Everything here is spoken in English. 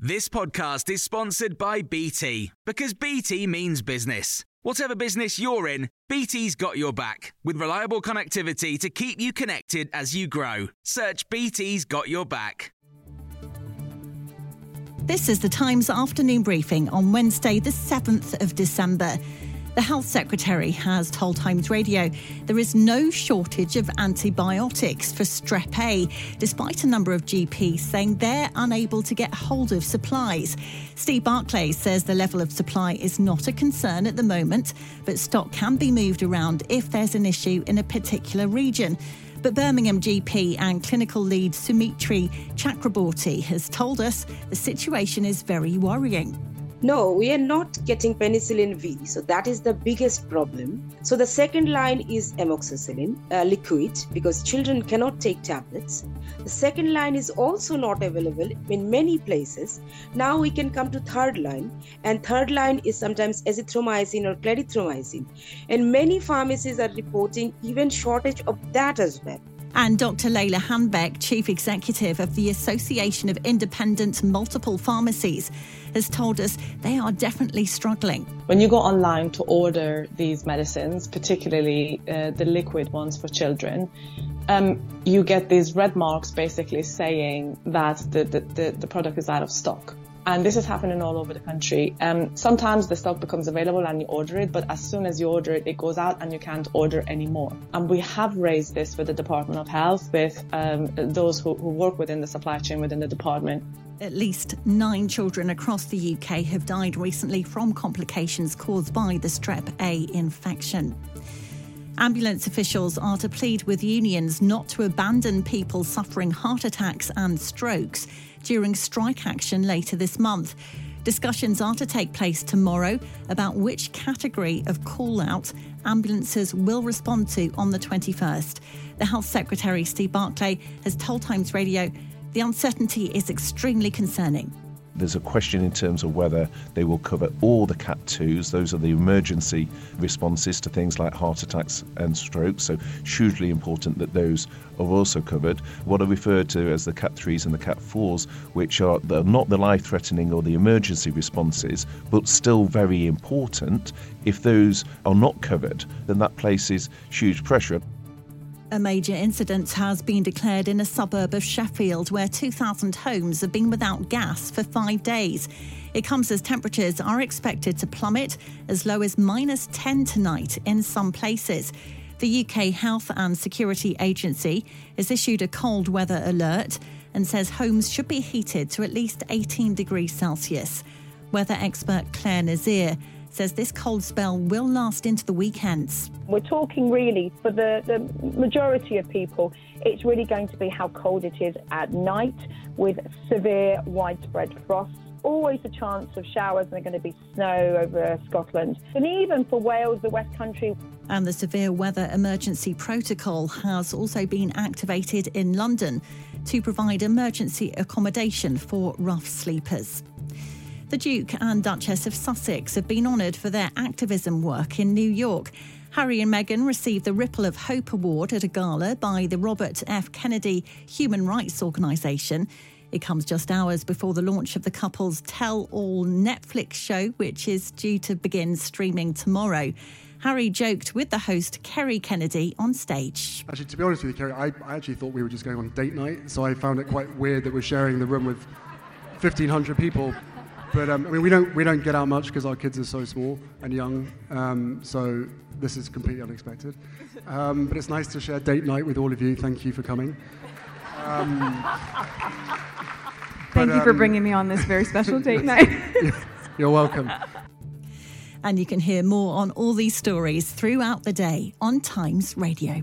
This podcast is sponsored by BT, because BT means business. Whatever business you're in, BT's got your back, with reliable connectivity to keep you connected as you grow. Search BT's got your back. This is the Times afternoon briefing on Wednesday, the 7th of December. The Health Secretary has told Times Radio there is no shortage of antibiotics for Strep A, despite a number of GPs saying they're unable to get hold of supplies. Steve Barclay says the level of supply is not a concern at the moment, but stock can be moved around if there's an issue in a particular region. But Birmingham GP and clinical lead Sumitri Chakraborty has told us the situation is very worrying. No, we are not getting penicillin V, so that is the biggest problem. So the second line is amoxicillin, liquid, because children cannot take tablets. The second line is also not available in many places. Now we can come to third line, and third line is sometimes azithromycin or clarithromycin. And many pharmacies are reporting even shortage of that as well. And Dr. Leila Hanbeck, Chief Executive of the Association of Independent Multiple Pharmacies, has told us they are definitely struggling. When you go online to order these medicines, particularly the liquid ones for children, you get these red marks basically saying that the product is out of stock. And this is happening all over the country. Sometimes the stock becomes available and you order it, but as soon as you order it, it goes out and you can't order anymore. And we have raised this with the Department of Health, with those who work within the supply chain within the department. At least 9 children across the UK have died recently from complications caused by the Strep A infection. Ambulance officials are to plead with unions not to abandon people suffering heart attacks and strokes during strike action later this month. Discussions are to take place tomorrow about which category of call-out ambulances will respond to on the 21st. The Health Secretary, Steve Barclay, has told Times Radio the uncertainty is extremely concerning. There's a question in terms of whether they will cover all the Cat 2s. Those are the emergency responses to things like heart attacks and strokes, so hugely important that those are also covered. What are referred to as the Cat 3s and the Cat 4s, which are not the life-threatening or the emergency responses, but still very important. If those are not covered, then that places huge pressure. A major incident has been declared in a suburb of Sheffield where 2,000 homes have been without gas for 5 days. It comes as temperatures are expected to plummet as low as minus 10 tonight in some places. The UK Health and Security Agency has issued a cold weather alert and says homes should be heated to at least 18 degrees Celsius. Weather expert Claire Nazir says this cold spell will last into the weekends. We're talking really, for the majority of people, it's really going to be how cold it is at night with severe widespread frost. Always a chance of showers, and they're going to be snow over Scotland. And even for Wales, the West Country. And the severe weather emergency protocol has also been activated in London to provide emergency accommodation for rough sleepers. The Duke and Duchess of Sussex have been honoured for their activism work in New York. Harry and Meghan received the Ripple of Hope Award at a gala by the Robert F. Kennedy Human Rights Organisation. It comes just hours before the launch of the couple's tell-all Netflix show, which is due to begin streaming tomorrow. Harry joked with the host, Kerry Kennedy, on stage. Actually, to be honest with you, Kerry, I actually thought we were just going on date night, so I found it quite weird that we're sharing the room with 1,500 people. But we don't get out much because our kids are so small and young, so this is completely unexpected. But it's nice to share date night with all of you. Thank you for coming. Thank you for bringing me on this very special date night. You're welcome. And you can hear more on all these stories throughout the day on Times Radio.